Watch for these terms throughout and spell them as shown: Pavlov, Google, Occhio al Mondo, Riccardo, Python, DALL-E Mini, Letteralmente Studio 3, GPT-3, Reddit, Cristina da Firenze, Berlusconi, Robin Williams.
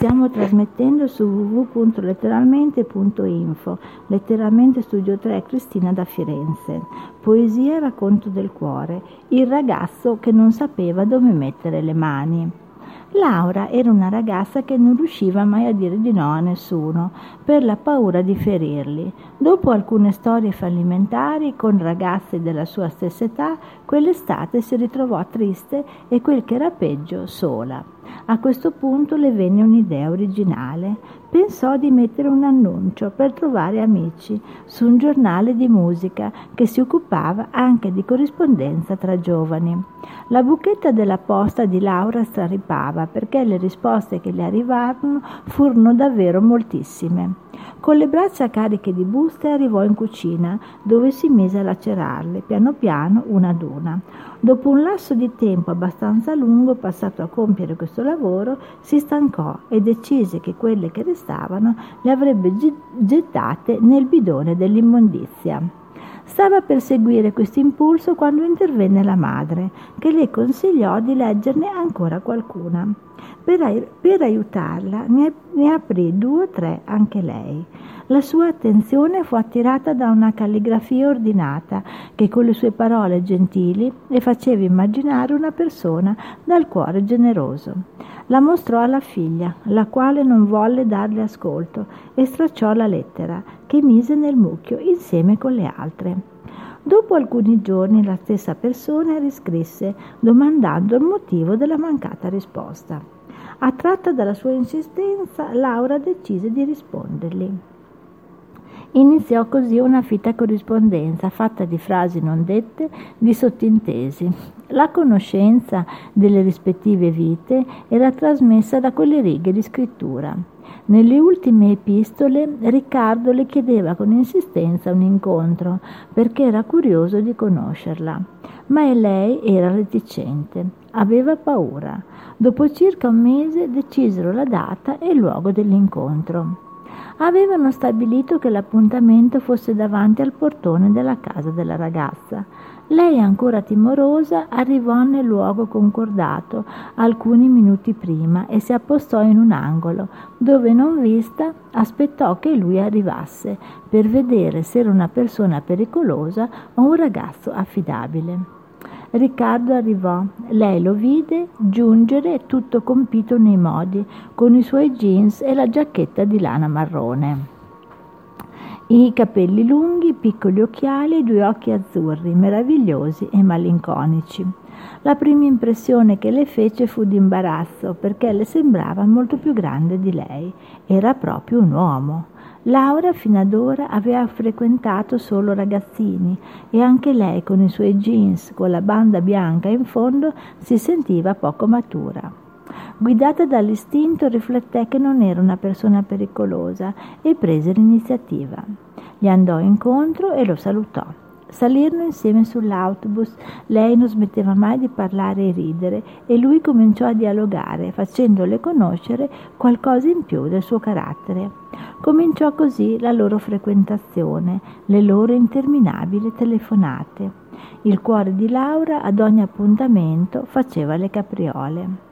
Stiamo trasmettendo su www.letteralmente.info, Letteralmente Studio 3, Cristina da Firenze. Poesia e racconto del cuore, il ragazzo che non sapeva dove mettere le mani. Laura era una ragazza che non riusciva mai a dire di no a nessuno, per la paura di ferirli. Dopo alcune storie fallimentari con ragazze della sua stessa età, quell'estate si ritrovò triste e, quel che era peggio, sola. A questo punto le venne un'idea originale. Pensò di mettere un annuncio per trovare amici su un giornale di musica che si occupava anche di corrispondenza tra giovani. La buchetta della posta di Laura straripava perché le risposte che le arrivarono furono davvero moltissime. Con le braccia cariche di buste arrivò in cucina, dove si mise a lacerarle piano piano una ad una. Dopo un lasso di tempo abbastanza lungo passato a compiere questo lavoro, si stancò e decise che quelle che restavano le avrebbe gettate nel bidone dell'immondizia. Stava per seguire questo impulso quando intervenne la madre, che le consigliò di leggerne ancora qualcuna. Per aiutarla ne aprì 2 o 3 anche lei. La sua attenzione fu attirata da una calligrafia ordinata che con le sue parole gentili le faceva immaginare una persona dal cuore generoso. La mostrò alla figlia, la quale non volle darle ascolto e stracciò la lettera che mise nel mucchio insieme con le altre. Dopo alcuni giorni la stessa persona riscrisse domandando il motivo della mancata risposta. Attratta dalla sua insistenza, Laura decise di rispondergli. Iniziò così una fitta corrispondenza fatta di frasi non dette, di sottintesi. La conoscenza delle rispettive vite era trasmessa da quelle righe di scrittura. Nelle ultime epistole Riccardo le chiedeva con insistenza un incontro perché era curioso di conoscerla, ma lei era reticente, aveva paura. Dopo circa un mese decisero la data e il luogo dell'incontro. Avevano stabilito che l'appuntamento fosse davanti al portone della casa della ragazza. Lei, ancora timorosa, arrivò nel luogo concordato alcuni minuti prima e si appostò in un angolo, dove, non vista, aspettò che lui arrivasse per vedere se era una persona pericolosa o un ragazzo affidabile. Riccardo arrivò, lei lo vide giungere tutto compito nei modi, con i suoi jeans e la giacchetta di lana marrone. I capelli lunghi, piccoli occhiali e 2 occhi azzurri, meravigliosi e malinconici. La prima impressione che le fece fu di imbarazzo perché le sembrava molto più grande di lei. Era proprio un uomo. Laura fino ad ora aveva frequentato solo ragazzini e anche lei con i suoi jeans con la banda bianca in fondo si sentiva poco matura. Guidata dall'istinto rifletté che non era una persona pericolosa e prese l'iniziativa. Gli andò incontro e lo salutò. Salirono insieme sull'autobus, lei non smetteva mai di parlare e ridere e lui cominciò a dialogare facendole conoscere qualcosa in più del suo carattere. Cominciò così la loro frequentazione, le loro interminabili telefonate. Il cuore di Laura ad ogni appuntamento faceva le capriole.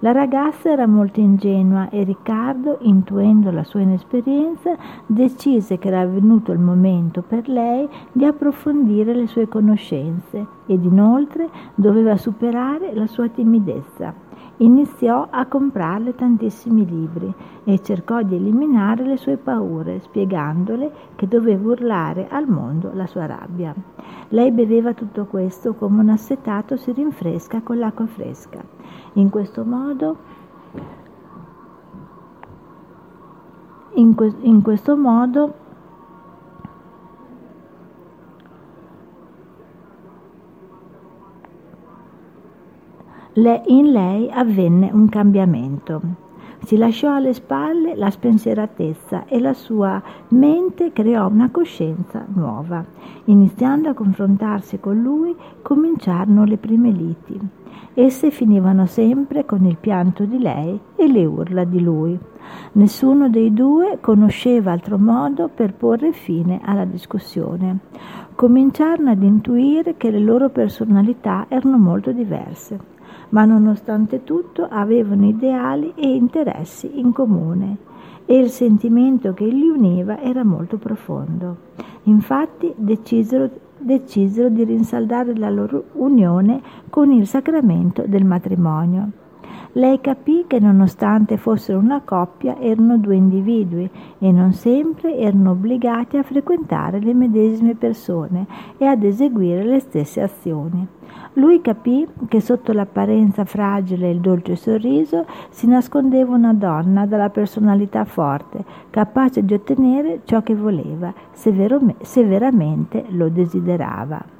La ragazza era molto ingenua e Riccardo, intuendo la sua inesperienza, decise che era venuto il momento per lei di approfondire le sue conoscenze ed inoltre doveva superare la sua timidezza. Iniziò a comprarle tantissimi libri e cercò di eliminare le sue paure, spiegandole che doveva urlare al mondo la sua rabbia. Lei beveva tutto questo come un assetato si rinfresca con l'acqua fresca. In questo modo in lei avvenne un cambiamento. Si lasciò alle spalle la spensieratezza e la sua mente creò una coscienza nuova. Iniziando a confrontarsi con lui, cominciarono le prime liti. Esse finivano sempre con il pianto di lei e le urla di lui. Nessuno dei due conosceva altro modo per porre fine alla discussione. Cominciarono ad intuire che le loro personalità erano molto diverse. ma nonostante tutto avevano ideali e interessi in comune e il sentimento che li univa era molto profondo. Infatti decisero di rinsaldare la loro unione con il sacramento del matrimonio. Lei capì che nonostante fossero una coppia erano due individui e non sempre erano obbligati a frequentare le medesime persone e ad eseguire le stesse azioni. Lui capì che sotto l'apparenza fragile e il dolce sorriso si nascondeva una donna dalla personalità forte, capace di ottenere ciò che voleva, se veramente lo desiderava.